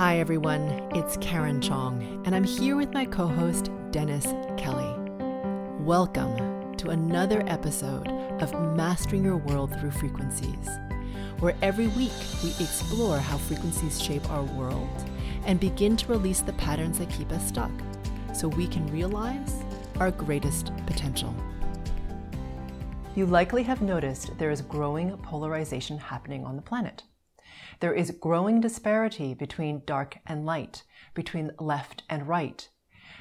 Hi everyone, it's Karen Chong, and I'm here with my co-host, Dennis Kelly. Welcome to another episode of Mastering Your World Through Frequencies, where every week we explore how frequencies shape our world and begin to release the patterns that keep us stuck so we can realize our greatest potential. You likely have noticed there is growing polarization happening on the planet. There is growing disparity between dark and light, between left and right.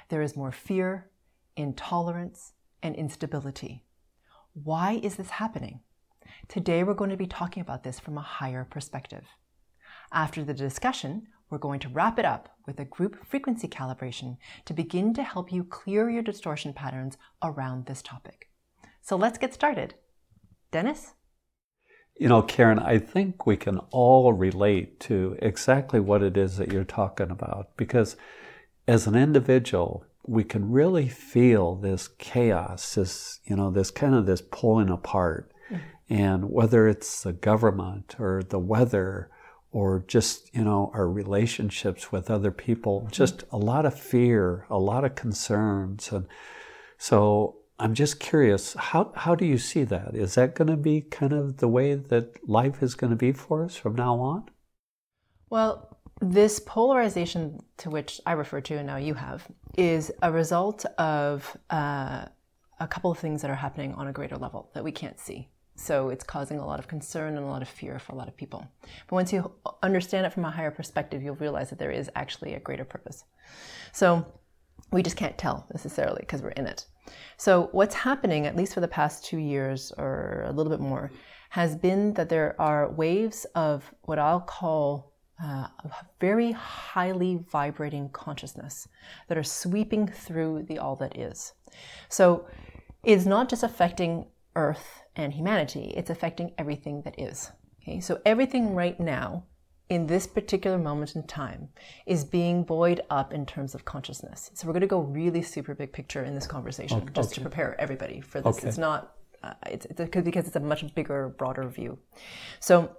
There is more fear, intolerance, and instability. Why is this happening? Today we're going to be talking about this from a higher perspective. After the discussion, we're going to wrap it up with a group frequency calibration to begin to help you clear your distortion patterns around this topic. So let's get started. Dennis? You know, Karen, I think we can all relate to exactly what it is that you're talking about, because as an individual, we can really feel this chaos, this pulling apart. Mm-hmm. And whether it's the government or the weather or just, our relationships with other people, mm-hmm. just a lot of fear, a lot of concerns. And so I'm just curious, how do you see that? Is that going to be kind of the way that life is going to be for us from now on? Well, this polarization to which I refer to and now you have is a result of a couple of things that are happening on a greater level that we can't see. So it's causing a lot of concern and a lot of fear for a lot of people. But once you understand it from a higher perspective, you'll realize that there is actually a greater purpose. So we just can't tell necessarily because we're in it. So what's happening, at least for the past 2 years or a little bit more, has been that there are waves of what I'll call very highly vibrating consciousness that are sweeping through the all that is. So it's not just affecting Earth and humanity, it's affecting everything that is. Okay? So everything right now, in this particular moment in time, is being buoyed up in terms of consciousness. So we're going to go really super big picture in this conversation, just to prepare everybody for this. Okay. It's not, because it's a much bigger, broader view. So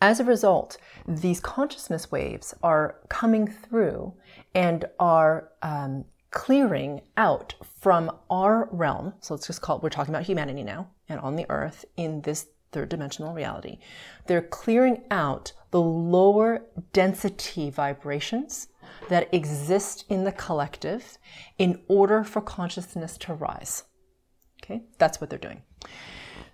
as a result, these consciousness waves are coming through and are clearing out from our realm. So let's just call it, we're talking about humanity now, and on the Earth in this third dimensional reality. They're clearing out the lower density vibrations that exist in the collective in order for consciousness to rise. Okay, that's what they're doing.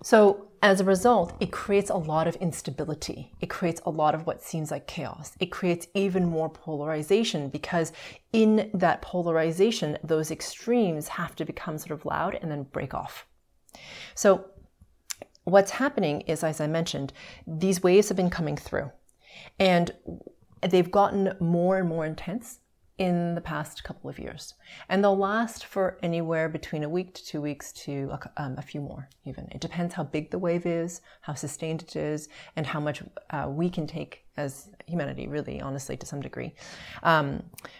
So as a result, it creates a lot of instability. It creates a lot of what seems like chaos. It creates even more polarization, because in that polarization, those extremes have to become sort of loud and then break off. So what's happening is, as I mentioned, these waves have been coming through, and they've gotten more and more intense in the past couple of years, and they'll last for anywhere between a week to 2 weeks to a few more even. It depends how big the wave is, how sustained it is, and how much we can take as humanity, really, honestly, to some degree.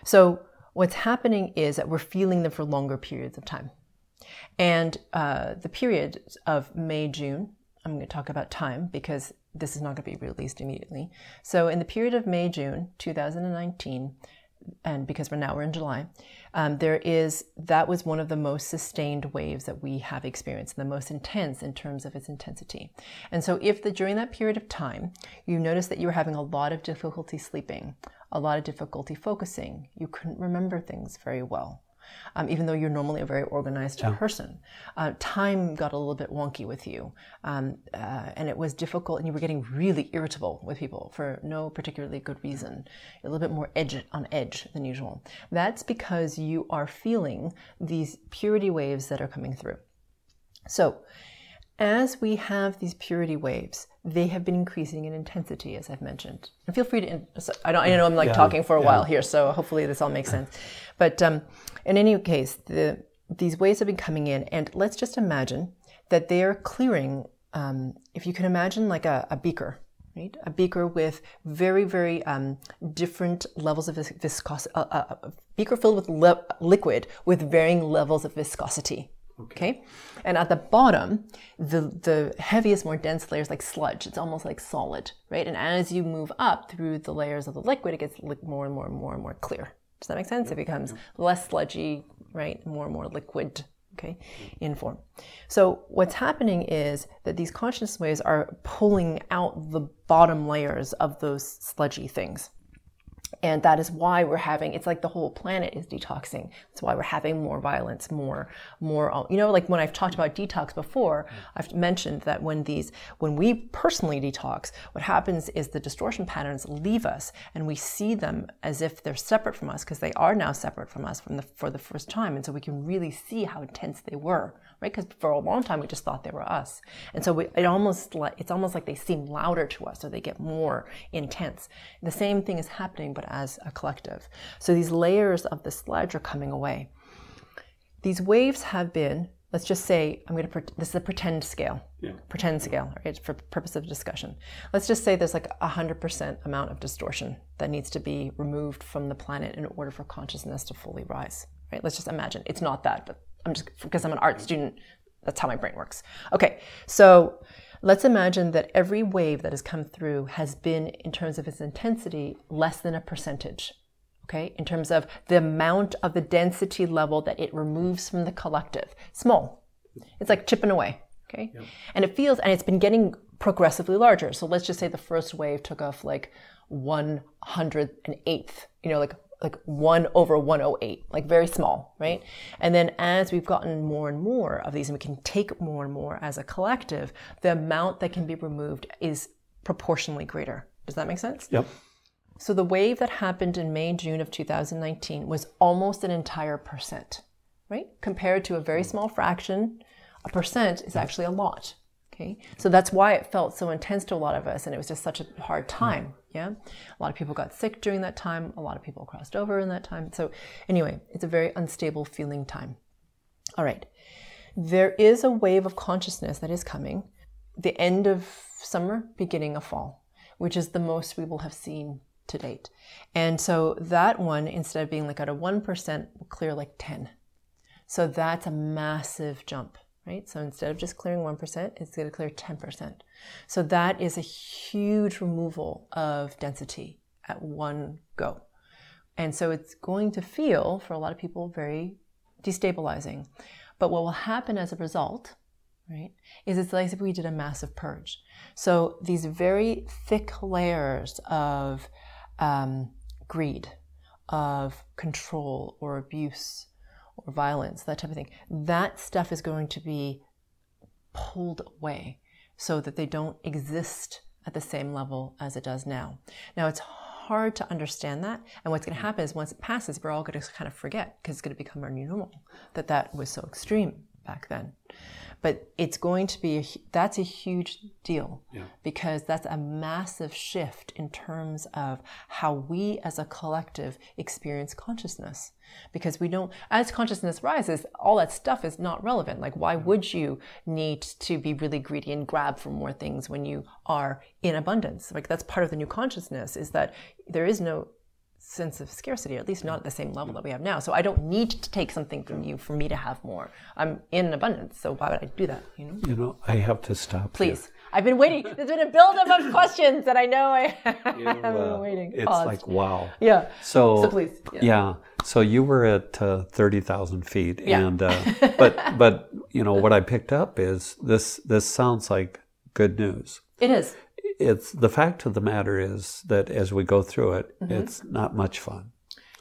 So what's happening is that we're feeling them for longer periods of time. And the period of May, June, I'm going to talk about time because this is not going to be released immediately. So in the period of May, June 2019, and because we're in July, that was one of the most sustained waves that we have experienced, the most intense in terms of its intensity. And so if during that period of time, you notice that you were having a lot of difficulty sleeping, a lot of difficulty focusing, you couldn't remember things very well. Even though you're normally a very organized person. Time got a little bit wonky with you, and it was difficult, and you were getting really irritable with people for no particularly good reason. You're a little bit more on edge than usual. That's because you are feeling these purity waves that are coming through. So as we have these purity waves, they have been increasing in intensity, as I've mentioned. And feel free to, talking for a while here, so hopefully this all makes sense. But in any case, these waves have been coming in, and let's just imagine that they are clearing, if you can imagine like a beaker, right? A beaker with very, very different levels of viscosity, a beaker filled with liquid with varying levels of viscosity. Okay. And at the bottom, the heaviest, more dense layers like sludge. It's almost like solid, right? And as you move up through the layers of the liquid, it gets more and more and more and more clear. Does that make sense? It becomes less sludgy, right? More and more liquid, okay, in form. So what's happening is that these conscious waves are pulling out the bottom layers of those sludgy things. And that is why we're having, it's like the whole planet is detoxing. That's why we're having more violence, more, you know, like when I've talked about detox before, I've mentioned that when we personally detox, what happens is the distortion patterns leave us and we see them as if they're separate from us, because they are now separate from us for the first time. And so we can really see how intense they were, right? Because for a long time, we just thought they were us. And so it's almost like they seem louder to us, or they get more intense. The same thing is happening, but as a collective. So these layers of the sludge are coming away. These waves have been, let's just say, this is a pretend scale. Yeah. Pretend scale, right? For purpose of discussion. Let's just say there's like 100% amount of distortion that needs to be removed from the planet in order for consciousness to fully rise, right? Let's just imagine. It's not that, but I'm just, because I'm an art student, that's how my brain works. Okay, so let's imagine that every wave that has come through has been, in terms of its intensity, less than a percentage, okay? In terms of the amount of the density level that it removes from the collective. Small. It's like chipping away, okay? Yep. And it feels, and it's been getting progressively larger. So let's just say the first wave took off like 1/108th, you know, like 1/108, like very small, right? And then as we've gotten more and more of these, and we can take more and more as a collective, the amount that can be removed is proportionally greater. Does that make sense? Yep. So the wave that happened in May, June of 2019 was almost an entire percent, right? Compared to a very small fraction, a percent is actually a lot. Okay. So that's why it felt so intense to a lot of us, and it was just such a hard time. Yeah. A lot of people got sick during that time. A lot of people crossed over in that time. So anyway, it's a very unstable feeling time. All right. There is a wave of consciousness that is coming, the end of summer, beginning of fall, which is the most we will have seen to date. And so that one, instead of being like at a 1%, will clear like 10. So that's a massive jump. Right? So instead of just clearing 1%, it's going to clear 10%. So that is a huge removal of density at one go. And so it's going to feel, for a lot of people, very destabilizing. But what will happen as a result, right, is it's like if we did a massive purge. So these very thick layers of greed, of control or abuse, or violence, that type of thing, that stuff is going to be pulled away so that they don't exist at the same level as it does now. Now, it's hard to understand that, and what's going to happen is once it passes, we're all going to kind of forget, because it's going to become our new normal, that was so extreme back then. But it's going to be, that's a huge deal, yeah, because that's a massive shift in terms of how we as a collective experience consciousness. Because we don't, as consciousness rises, all that stuff is not relevant. Like, why would you need to be really greedy and grab for more things when you are in abundance? Like, that's part of the new consciousness, is that there is no sense of scarcity, or at least not at the same level that we have now. So I don't need to take something from you for me to have more. I'm in abundance, so why would I do that? You know I have to stop. Please, you. I've been waiting. There's been a buildup of questions, and I know I have been waiting. It's paused. Like, wow. Yeah. So please. Yeah. Yeah. So you were at 30,000 feet, yeah. And but you know what I picked up is this sounds like good news. It is. It's the fact of the matter is that as we go through it, mm-hmm. It's not much fun.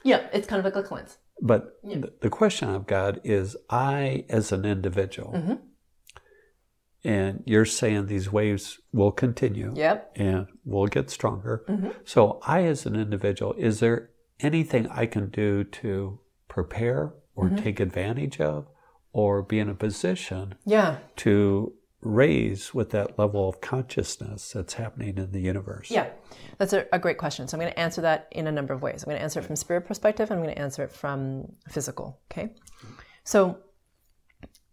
Yeah, it's kind of like a cleanse. But yeah. The question I've got is, I as an individual, mm-hmm. and you're saying these waves will continue, yep. and will get stronger. Mm-hmm. So I as an individual, is there anything I can do to prepare or mm-hmm. take advantage of, or be in a position yeah. to raise with that level of consciousness that's happening in the universe? Yeah, that's a great question. So I'm going to answer that in a number of ways. I'm going to answer it from spirit perspective, and I'm going to answer it from physical, okay? So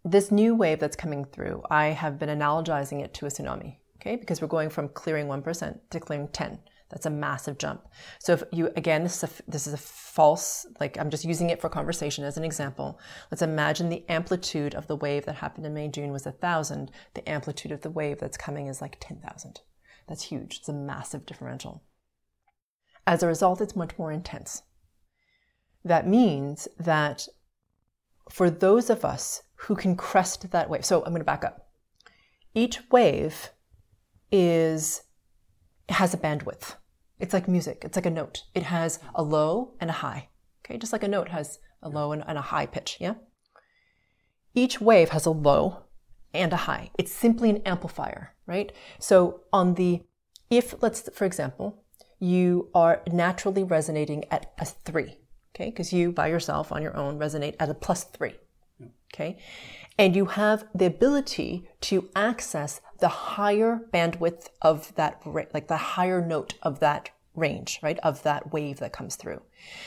this new wave that's coming through, I have been analogizing it to a tsunami, okay? Because we're going from clearing 1% to clearing 10. That's a massive jump. So if you, again, this is a false, like I'm just using it for conversation as an example. Let's imagine the amplitude of the wave that happened in May, June was 1,000. The amplitude of the wave that's coming is like 10,000. That's huge. It's a massive differential. As a result, it's much more intense. That means that for those of us who can crest that wave, so I'm going to back up. Each wave has a bandwidth. It's like music. It's like a note. It has a low and a high. Okay, just like a note has a low and a high pitch. Yeah. Each wave has a low and a high. It's simply an amplifier, right? So for example, you are naturally resonating at a 3, okay? Because you by yourself on your own resonate at a +3, okay? And you have the ability to access the higher bandwidth of that, like the higher note of that range, right? Of that wave that comes through.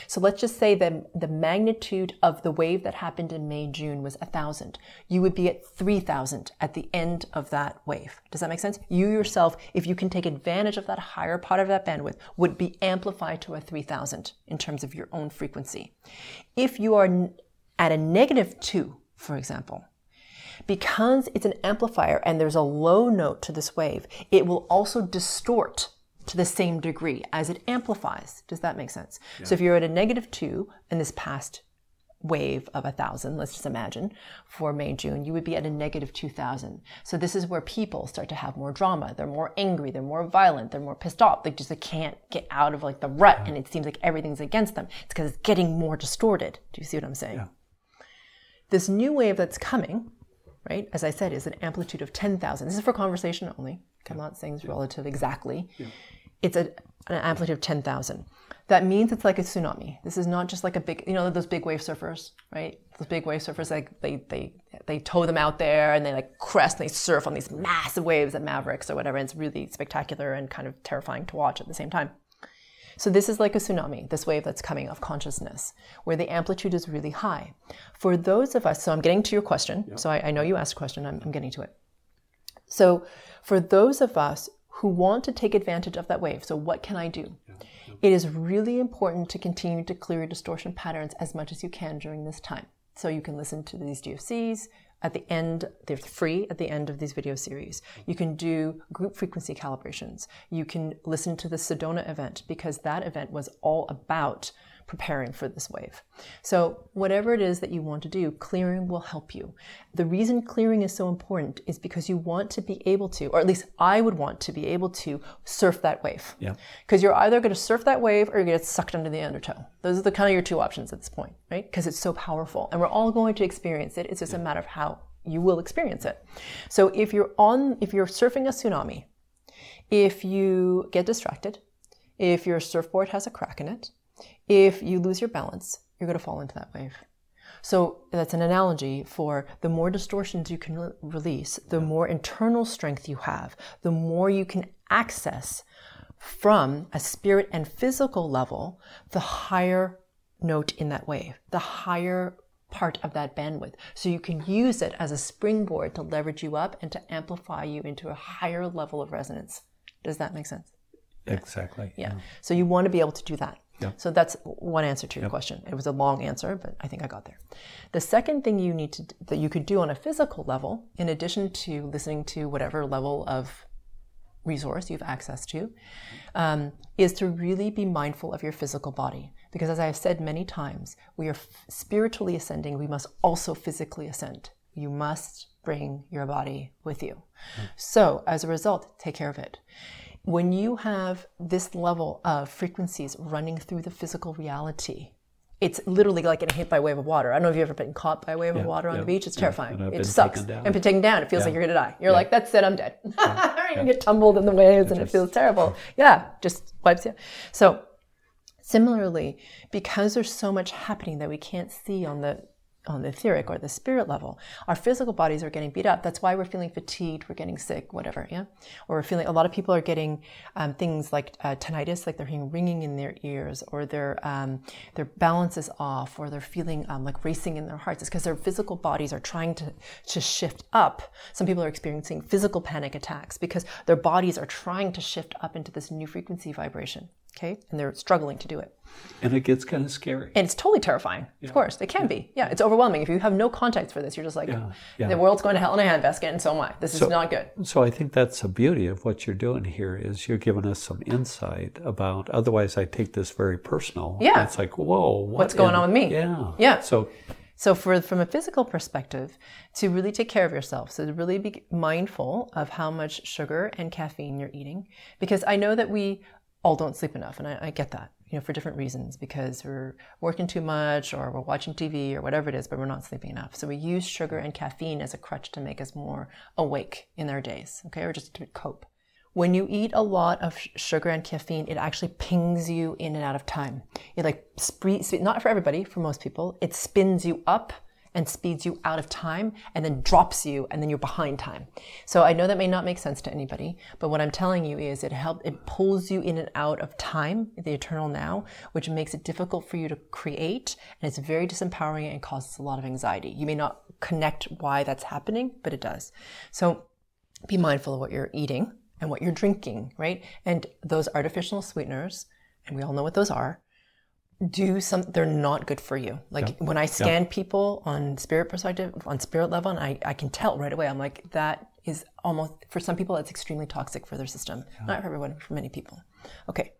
So let's just say that the magnitude of the wave that happened in May, June was 1,000. You would be at 3,000 at the end of that wave. Does that make sense? You yourself, if you can take advantage of that higher part of that bandwidth, would be amplified to a 3,000 in terms of your own frequency. If you are at a -2, for example, because it's an amplifier and there's a low note to this wave, it will also distort to the same degree as it amplifies. Does that make sense? Yeah. So if you're at a -2 in this past wave of 1,000, let's just imagine, for May, June, you would be at a -2,000. So this is where people start to have more drama. They're more angry, they're more violent, they're more pissed off. They can't get out of like the rut and it seems like everything's against them. It's because it's getting more distorted. Do you see what I'm saying? Yeah. This new wave that's coming, right, as I said, is an amplitude of 10,000. This is for conversation only. I'm not saying it's relative exactly. Yeah. It's an amplitude of 10,000. That means it's like a tsunami. This is not just like a big, those big wave surfers, right? Those big wave surfers, like they tow them out there and they like crest and they surf on these massive waves at Mavericks or whatever. And it's really spectacular and kind of terrifying to watch at the same time. So this is like a tsunami, this wave that's coming of consciousness, where the amplitude is really high. For those of us, so I'm getting to your question. Yeah. So I know you asked a question, I'm getting to it. So for those of us who want to take advantage of that wave, so what can I do? Yeah. Yeah. It is really important to continue to clear distortion patterns as much as you can during this time. So you can listen to these GFCs. At the end, they're free at the end of these video series. You can do group frequency calibrations. You can listen to the Sedona event because that event was all about preparing for this wave. So whatever it is that you want to do, clearing will help you. The reason clearing is so important is because you want to be able to, or at least I would want to be able to, surf that wave. Yeah. Because you're either going to surf that wave or you're going to get sucked under the undertow. Those are the kind of your two options at this point, right? Because it's so powerful and we're all going to experience it. It's just a matter of how you will experience it. So if you're surfing a tsunami, if you get distracted, if your surfboard has a crack in it, if you lose your balance, you're going to fall into that wave. So that's an analogy for the more distortions you can release, the more internal strength you have, the more you can access from a spirit and physical level, the higher note in that wave, the higher part of that bandwidth. So you can use it as a springboard to leverage you up and to amplify you into a higher level of resonance. Does that make sense? Exactly. Yeah. So you want to be able to do that. Yeah. So that's one answer to your question. It was a long answer, but I think I got there. The second thing you need to that you could do on a physical level, in addition to listening to whatever level of resource you've access to, is to really be mindful of your physical body. Because as I have said many times, we are spiritually ascending. We must also physically ascend. You must bring your body with you. Mm. So as a result, take care of it. When you have this level of frequencies running through the physical reality, it's literally like getting hit by a wave of water. I don't know if you've ever been caught by a wave of water on the beach. It's terrifying. It sucks. And been taken down, it feels like you're going to die. You're like, that's it, I'm dead. You get tumbled in the waves and it feels terrible. Yeah, just wipes you. So similarly, because there's so much happening that we can't see on the on the etheric or the spirit level. Our physical bodies are getting beat up. That's why we're feeling fatigued, we're getting sick, whatever, yeah? Or we're feeling, a lot of people are getting things like tinnitus, like they're hearing ringing in their ears, or their balance is off, or they're feeling like racing in their hearts. It's because their physical bodies are trying to shift up. Some people are experiencing physical panic attacks because their bodies are trying to shift up into this new frequency vibration. Okay, and they're struggling to do it. And it gets kind of scary. And it's totally terrifying. Yeah. Of course, it can be. Yeah, it's overwhelming. If you have no context for this, you're just like, the world's going to hell in a handbasket, and so am I. This is not good. So I think that's the beauty of what you're doing here is you're giving us some insight about, otherwise I take this very personal. Yeah. It's like, whoa. What's going on with me? Yeah. Yeah. So from a physical perspective, to really take care of yourself, so to really be mindful of how much sugar and caffeine you're eating, because I know that we all don't sleep enough, and I get that, for different reasons, because we're working too much, or we're watching TV, or whatever it is, but we're not sleeping enough. So we use sugar and caffeine as a crutch to make us more awake in our days, okay, or just to cope. When you eat a lot of sugar and caffeine, it actually pings you in and out of time. It not for everybody, for most people, it spins you up and speeds you out of time, and then drops you, and then you're behind time. So I know that may not make sense to anybody, but what I'm telling you is it pulls you in and out of time, the eternal now, which makes it difficult for you to create, and it's very disempowering and causes a lot of anxiety. You may not connect why that's happening, but it does. So be mindful of what you're eating and what you're drinking, right? And those artificial sweeteners, and we all know what those are, they're not good for you. When I scan people on spirit perspective, on spirit level, and I can tell right away, I'm like, that is almost, for some people, it's extremely toxic for their system. Yeah. Not for everyone, for many people. Okay.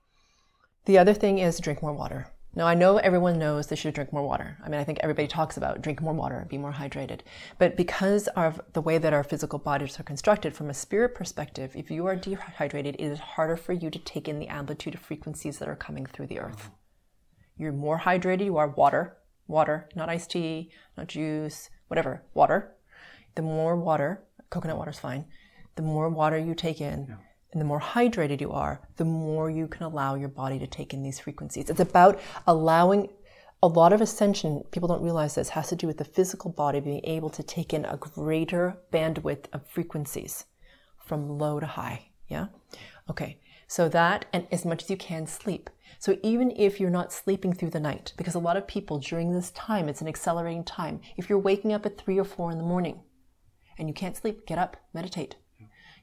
The other thing is drink more water. Now, I know everyone knows they should drink more water. I mean, I think everybody talks about drink more water, be more hydrated. But because of the way that our physical bodies are constructed, from a spirit perspective, if you are dehydrated, it is harder for you to take in the amplitude of frequencies that are coming through the earth. You're more hydrated, you are water, not iced tea, not juice, whatever, water. The more water, coconut water is fine, the more water you take in, and the more hydrated you are, the more you can allow your body to take in these frequencies. It's about allowing, a lot of ascension, people don't realize this, has to do with the physical body being able to take in a greater bandwidth of frequencies from low to high, yeah? Okay. So that, and as much as you can sleep. So even if you're not sleeping through the night, because a lot of people during this time, it's an accelerating time. If you're waking up at 3 or 4 in the morning and you can't sleep, get up, meditate.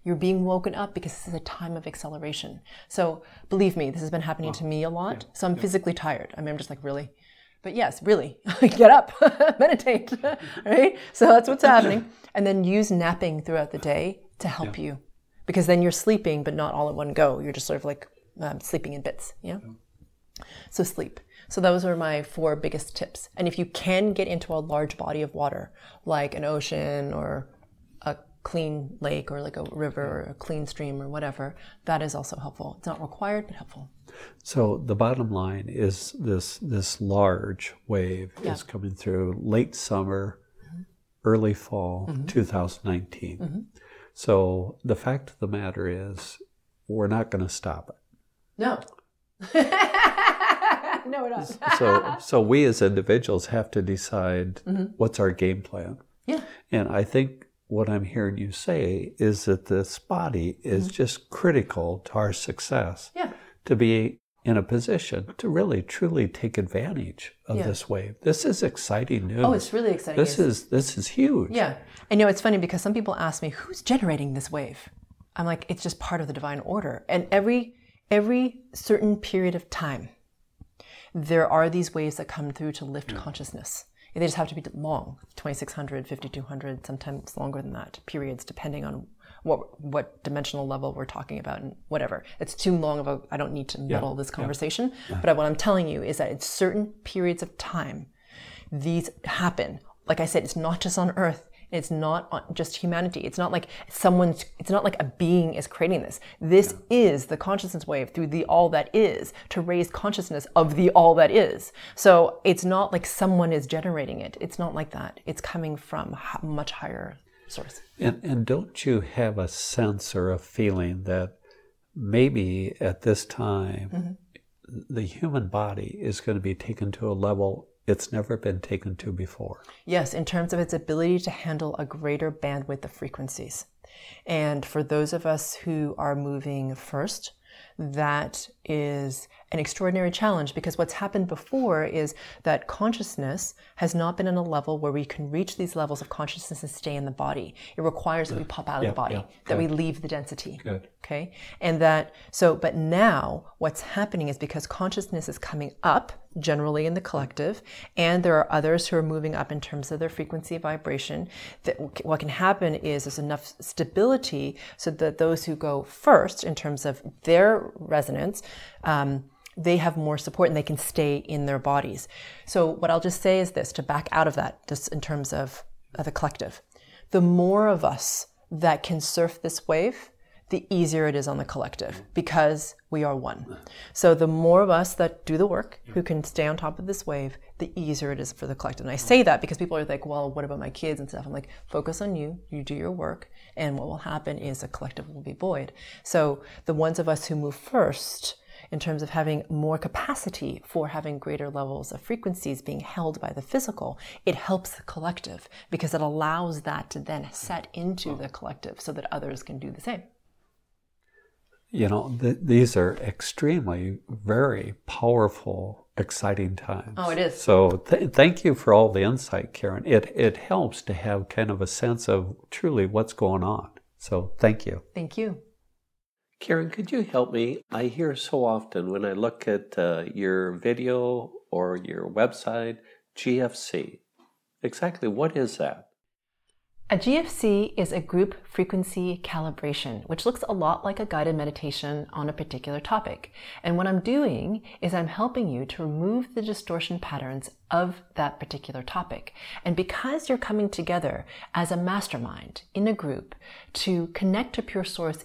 You're being woken up because this is a time of acceleration. So believe me, this has been happening to me a lot. Yeah. So I'm physically tired. I mean, I'm just like, really? But yes, really, get up, meditate, right? So that's what's happening. And then use napping throughout the day to help you. Because then you're sleeping, but not all at one go. You're just sort of like sleeping in bits, So sleep. So those were my 4 biggest tips. And if you can get into a large body of water, like an ocean or a clean lake or like a river or a clean stream or whatever, that is also helpful. It's not required, but helpful. So the bottom line is this large wave is coming through late summer, early fall, 2019. Mm-hmm. So the fact of the matter is, we're not going to stop it. No. No, we're not. So we as individuals have to decide what's our game plan. Yeah. And I think what I'm hearing you say is that this body is just critical to our success. Yeah. To be in a position to really, truly take advantage of this wave. This is exciting news. Oh, it's really exciting. This is huge. Yeah. I know it's funny because some people ask me, who's generating this wave? I'm like, it's just part of the divine order. And every certain period of time, there are these waves that come through to lift consciousness. And they just have to be long, 2,600, 5,200, sometimes longer than that, periods, depending on what dimensional level we're talking about and whatever. It's too long of a, I don't need to muddle this conversation, but what I'm telling you is that at certain periods of time, these happen. Like I said, it's not just on Earth. It's not on just humanity. It's not like it's not like a being is creating this. This is the consciousness wave through the all that is to raise consciousness of the all that is. So it's not like someone is generating it. It's not like that. It's coming from much higher source. And don't you have a sense or a feeling that maybe at this time the human body is going to be taken to a level it's never been taken to before. Yes, in terms of its ability to handle a greater bandwidth of frequencies. And for those of us who are moving first, that is an extraordinary challenge, because what's happened before is that consciousness has not been in a level where we can reach these levels of consciousness and stay in the body. It requires that we pop out of the body, that we leave the density. Good. Okay. And that, so, but now what's happening is because consciousness is coming up generally in the collective, and there are others who are moving up in terms of their frequency vibration, that what can happen is there's enough stability so that those who go first in terms of their resonance, they have more support and they can stay in their bodies. So what I'll just say is this, to back out of that, just in terms of the collective, the more of us that can surf this wave, the easier it is on the collective, because we are one. So the more of us that do the work, who can stay on top of this wave, the easier it is for the collective. And I say that because people are like, well, what about my kids and stuff? I'm like, focus on you, you do your work, and what will happen is the collective will be buoyed. So the ones of us who move first, in terms of having more capacity for having greater levels of frequencies being held by the physical, it helps the collective, because it allows that to then set into the collective so that others can do the same. You know, these are extremely, very powerful, exciting times. Oh, it is. So thank you for all the insight, Karen. It helps to have kind of a sense of truly what's going on. So thank you. Thank you. Karen, could you help me? I hear so often when I look at your video or your website, GFC. Exactly what is that? A GFC is a group frequency calibration, which looks a lot like a guided meditation on a particular topic. And what I'm doing is I'm helping you to remove the distortion patterns of that particular topic. And because you're coming together as a mastermind in a group to connect to pure source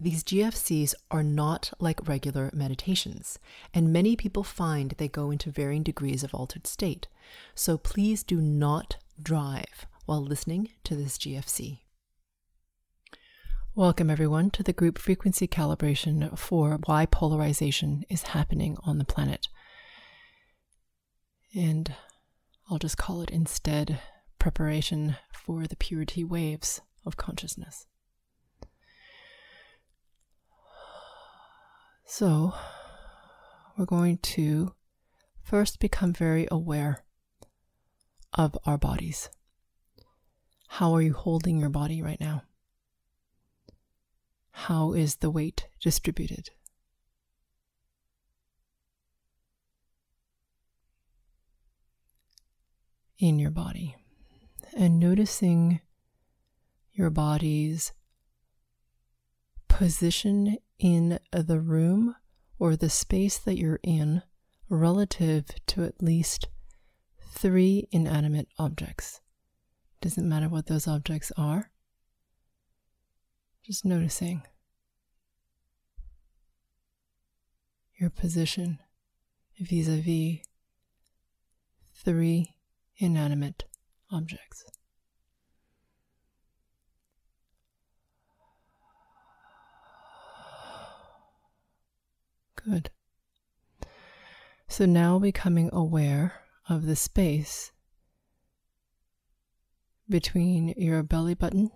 these GFCs are not like regular meditations, and many people find they go into varying degrees of altered state. So please do not drive while listening to this GFC. Welcome everyone to the group frequency calibration for why polarization is happening on the planet. And I'll just call it instead preparation for the purity waves of consciousness. So, we're going to first become very aware of our bodies. How are you holding your body right now? How is the weight distributed? In your body. And noticing your body's position in the room or the space that you're in relative to at least 3 inanimate objects. Doesn't matter what those objects are. Just noticing your position vis-a-vis 3 inanimate objects. Good. So now becoming aware of the space between your belly button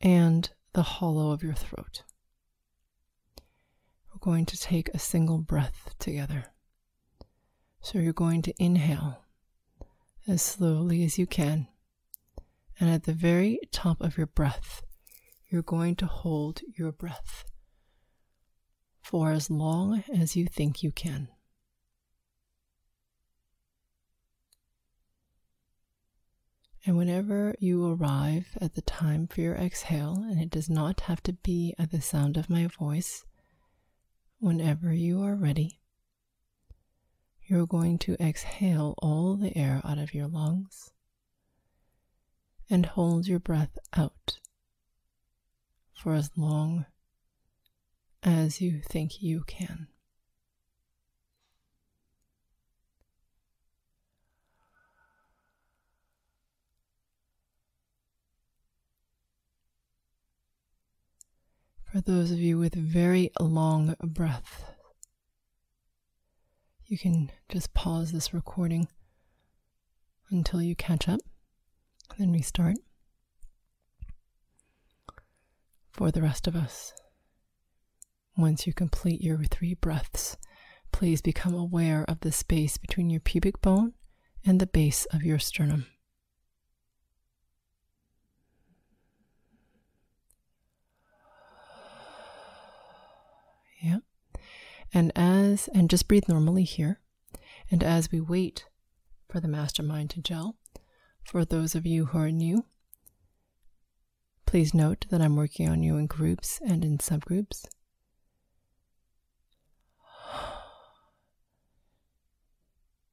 and the hollow of your throat. We're going to take a single breath together. So you're going to inhale as slowly as you can. And at the very top of your breath, you're going to hold your breath for as long as you think you can. And whenever you arrive at the time for your exhale, and it does not have to be at the sound of my voice, whenever you are ready, you're going to exhale all the air out of your lungs and hold your breath out for as long as you think you can. For those of you with very long breaths, you can just pause this recording until you catch up, and then restart. For the rest of us, once you complete your 3 breaths, please become aware of the space between your pubic bone and the base of your sternum. Yeah. And just breathe normally here. And as we wait for the mastermind to gel, for those of you who are new, please note that I'm working on you in groups and in subgroups.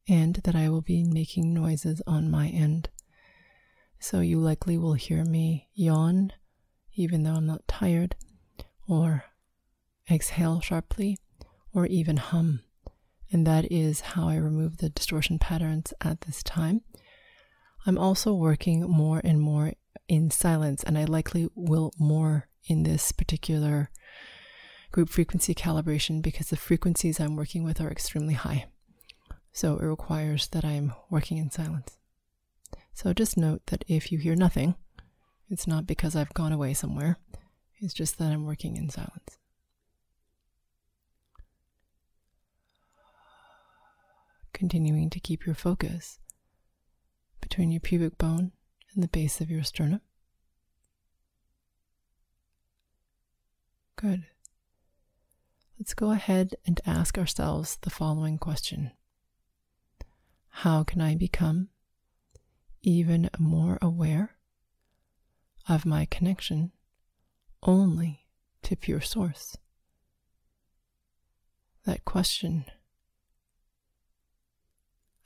And that I will be making noises on my end. So you likely will hear me yawn, even though I'm not tired, or exhale sharply, or even hum. And that is how I remove the distortion patterns at this time. I'm also working more and more in silence, and I likely will more in this particular group frequency calibration because the frequencies I'm working with are extremely high. So it requires that I'm working in silence. So just note that if you hear nothing, it's not because I've gone away somewhere. It's just that I'm working in silence. Continuing to keep your focus between your pubic bone and the base of your sternum. Good. Let's go ahead and ask ourselves the following question. How can I become even more aware of my connection only to pure source? That question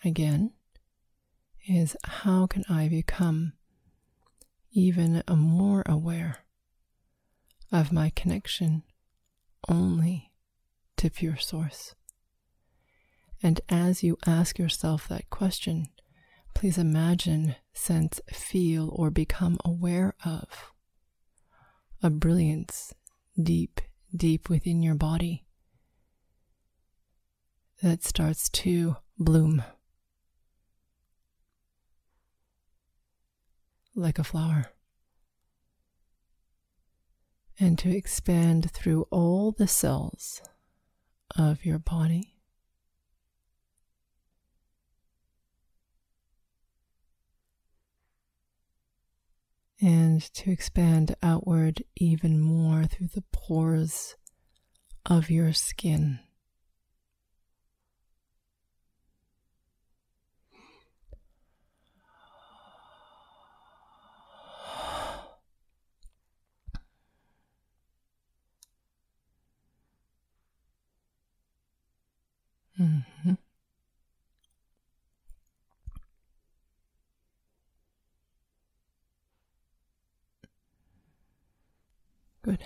again is, how can I become even more aware of my connection only to pure source? And as you ask yourself that question, please imagine, sense, feel, or become aware of a brilliance deep, deep within your body that starts to bloom. Like a flower, and to expand through all the cells of your body, and to expand outward even more through the pores of your skin. Mm-hmm. Good.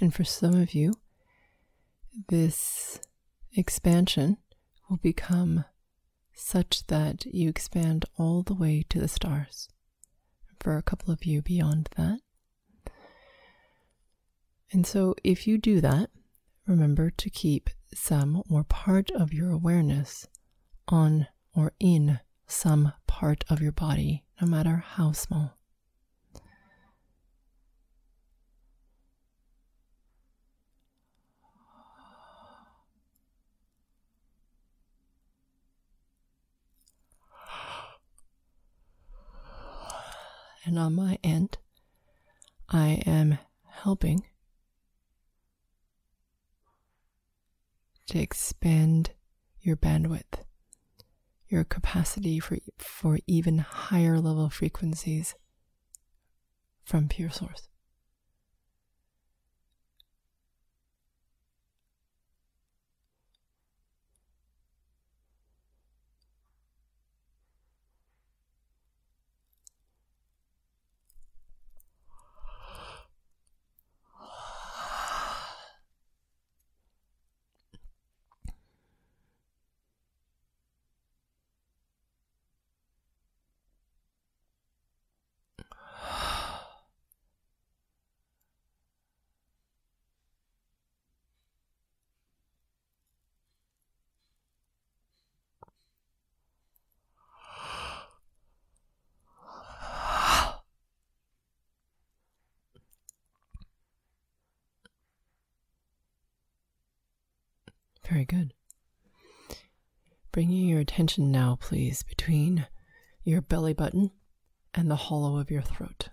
And for some of you, this expansion will become such that you expand all the way to the stars. For a couple of you, beyond that. And so if you do that, remember to keep some or part of your awareness on or in some part of your body, no matter how small. And on my end, I am helping to expand your bandwidth, your capacity for even higher level frequencies from pure source. Very good. Bringing your attention now, please, between your belly button and the hollow of your throat.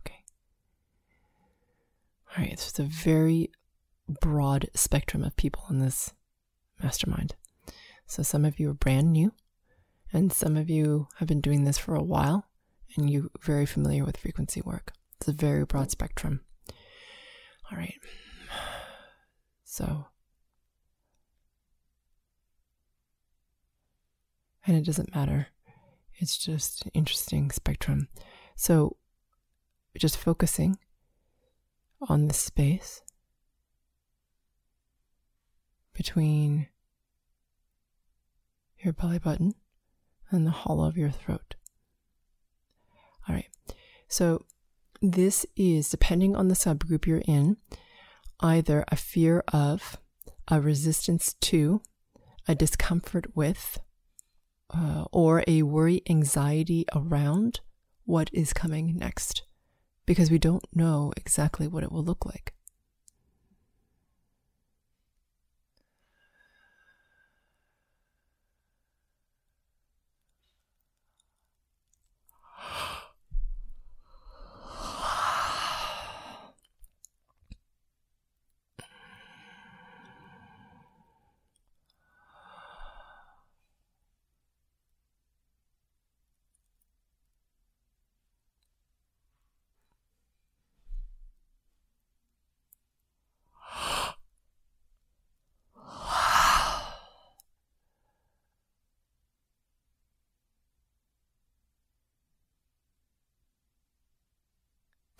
Okay. All right, so it's a very broad spectrum of people in this mastermind. So some of you are brand new, and some of you have been doing this for a while, and you're very familiar with frequency work. It's a very broad spectrum. All right. So, and it doesn't matter. It's just an interesting spectrum. So, just focusing on the space between your belly button and the hollow of your throat. All right. So this is, depending on the subgroup you're in, either a fear of, a resistance to, a discomfort with, or a worry, anxiety around what is coming next, because we don't know exactly what it will look like.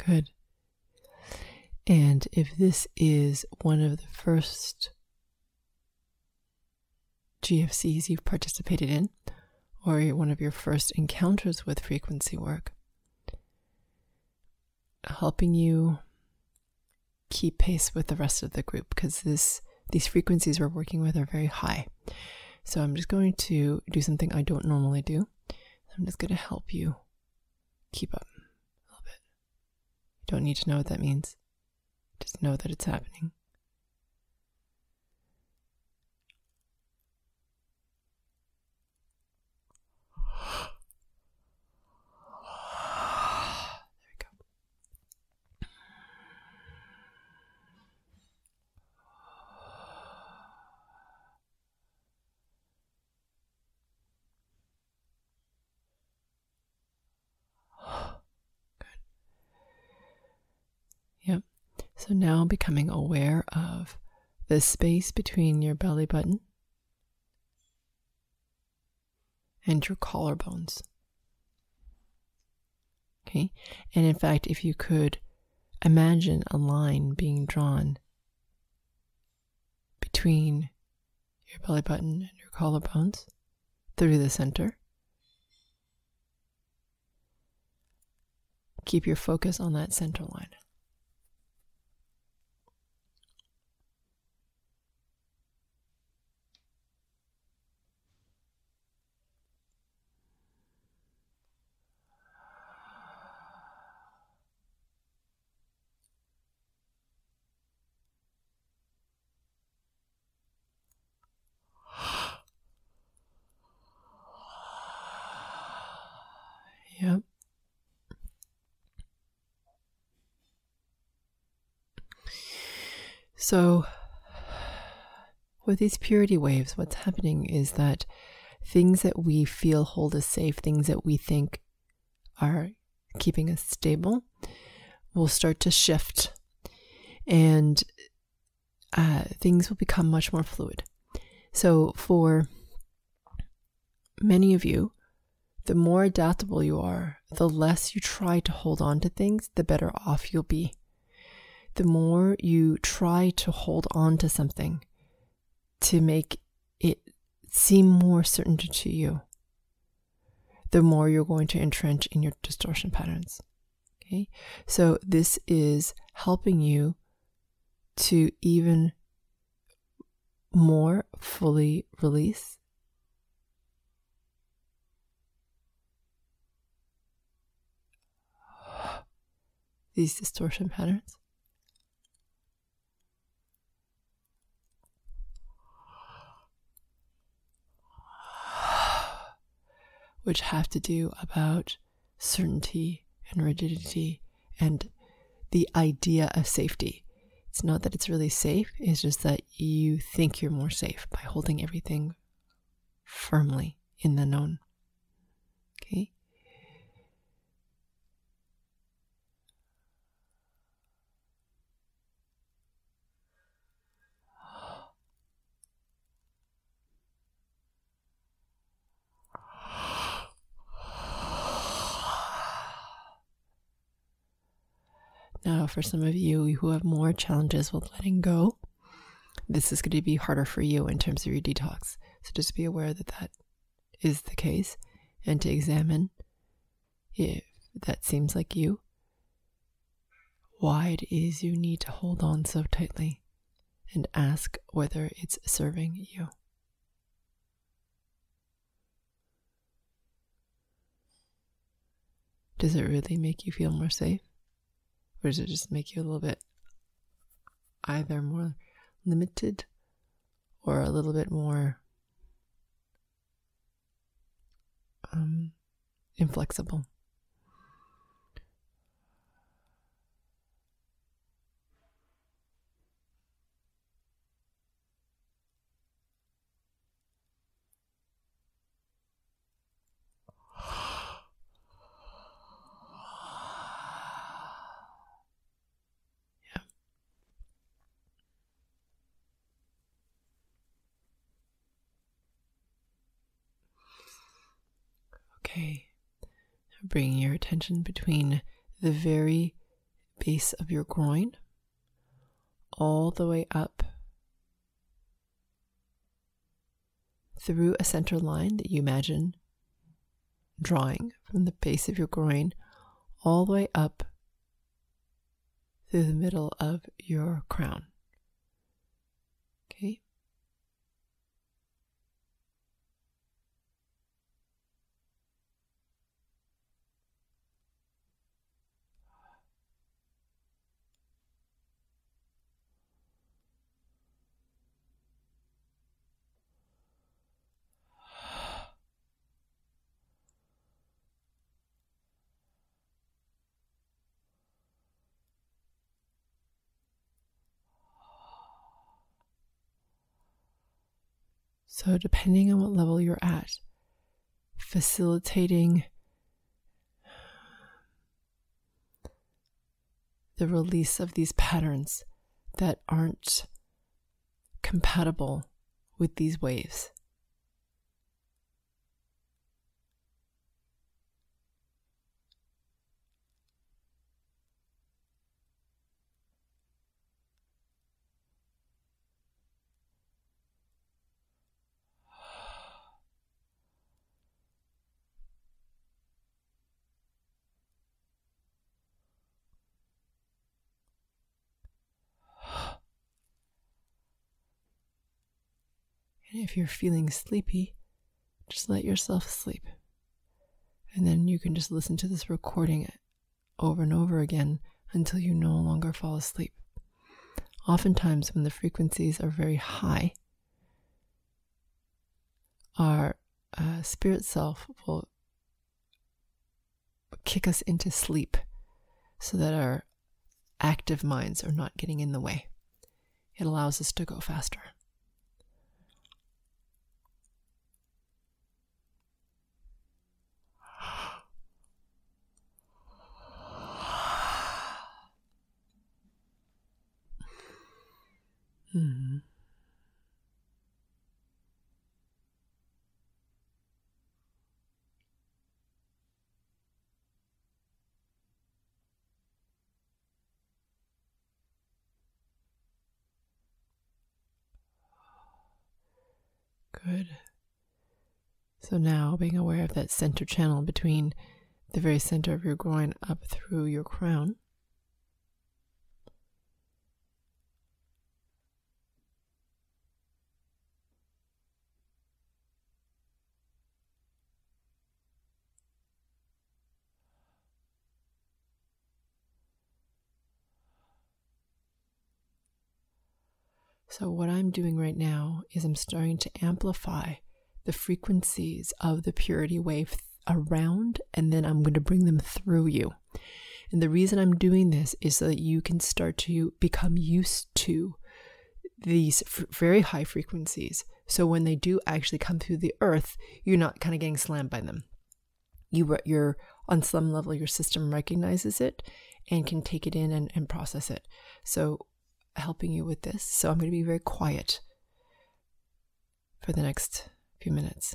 Good. And if this is one of the first GFCs you've participated in, or one of your first encounters with frequency work, helping you keep pace with the rest of the group, because these frequencies we're working with are very high. So I'm just going to do something I don't normally do. I'm just going to help you keep up. Don't need to know what that means. Just know that it's happening. There we go. So now becoming aware of the space between your belly button and your collarbones. Okay, and in fact, if you could imagine a line being drawn between your belly button and your collarbones through the center, keep your focus on that center line. Yep. So with these purity waves, what's happening is that things that we feel hold us safe, things that we think are keeping us stable, will start to shift, and things will become much more fluid. So for many of you, the more adaptable you are, the less you try to hold on to things, the better off you'll be. The more you try to hold on to something to make it seem more certain to you, the more you're going to entrench in your distortion patterns. Okay? So this is helping you to even more fully release these distortion patterns which have to do about certainty and rigidity and the idea of safety. It's not that it's really safe, it's just that you think you're more safe by holding everything firmly in the known. Okay? Now, for some of you who have more challenges with letting go, this is going to be harder for you in terms of your detox. So just be aware that that is the case, and to examine if that seems like you, why it is you need to hold on so tightly, and ask whether it's serving you. Does it really make you feel more safe? Or does it just make you a little bit either more limited or a little bit more inflexible? Bringing your attention between the very base of your groin all the way up through a center line that you imagine drawing from the base of your groin all the way up through the middle of your crown. Okay? So depending on what level you're at, facilitating the release of these patterns that aren't compatible with these waves. And if you're feeling sleepy, just let yourself sleep. And then you can just listen to this recording over and over again until you no longer fall asleep. Oftentimes when the frequencies are very high, our spirit self will kick us into sleep so that our active minds are not getting in the way. It allows us to go faster. Mm-hmm. Good. So now being aware of that center channel between the very center of your groin up through your crown. So what I'm doing right now is I'm starting to amplify the frequencies of the purity wave around, and then I'm going to bring them through you. And the reason I'm doing this is so that you can start to become used to these very high frequencies. So when they do actually come through the earth, you're not kind of getting slammed by them. You're on some level, your system recognizes it and can take it in and process it. So helping you with this. So I'm going to be very quiet for the next few minutes.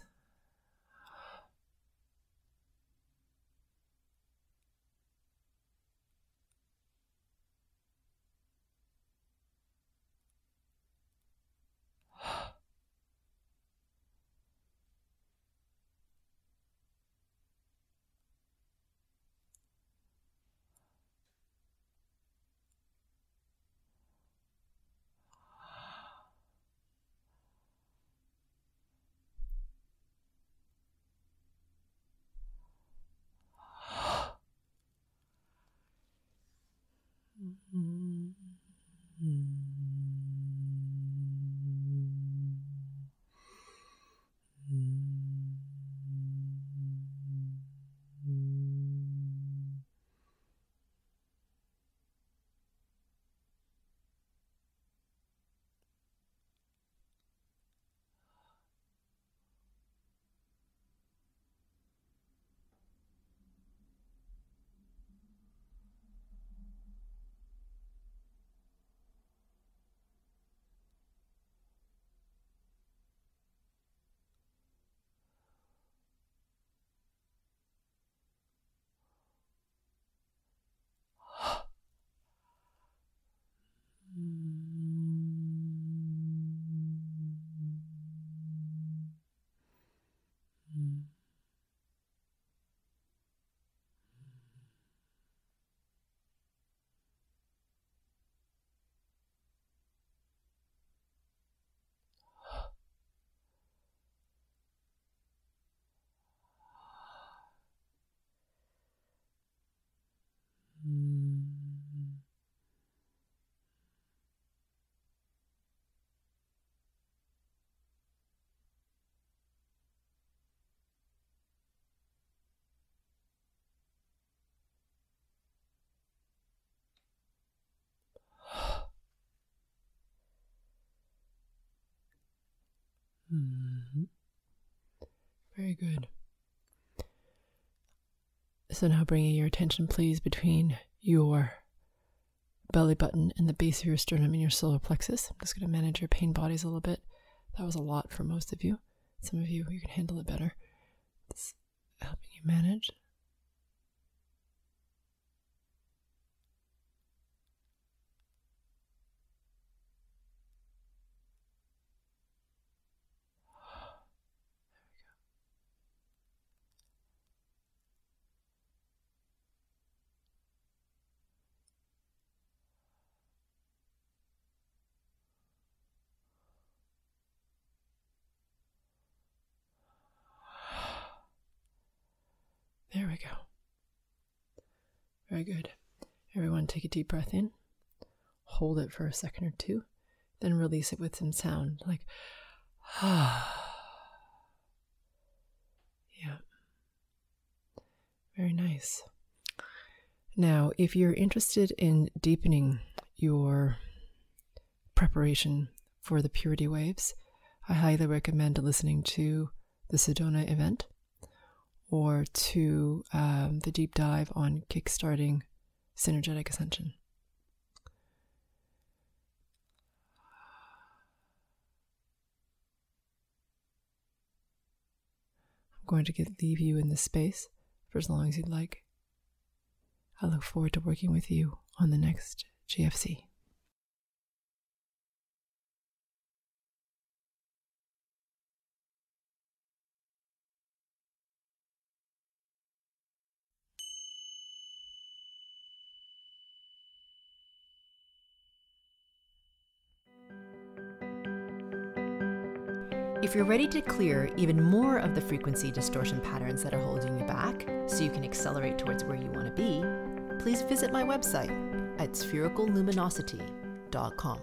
Mm-hmm. Very good. So now bringing your attention, please, between your belly button and the base of your sternum and your solar plexus. I'm just going to manage your pain bodies a little bit. That was a lot for most of you. Some of you, you can handle it better. It's helping you manage. There we go. Very good. Everyone take a deep breath in. Hold it for a second or two. Then release it with some sound. Like, ah. Yeah. Very nice. Now, if you're interested in deepening your preparation for the purity waves, I highly recommend listening to the Sedona event, or to the deep dive on kickstarting Synergetic Ascension. I'm going to leave you in this space for as long as you'd like. I look forward to working with you on the next GFC. If you're ready to clear even more of the frequency distortion patterns that are holding you back so you can accelerate towards where you want to be, please visit my website at sphericalluminosity.com.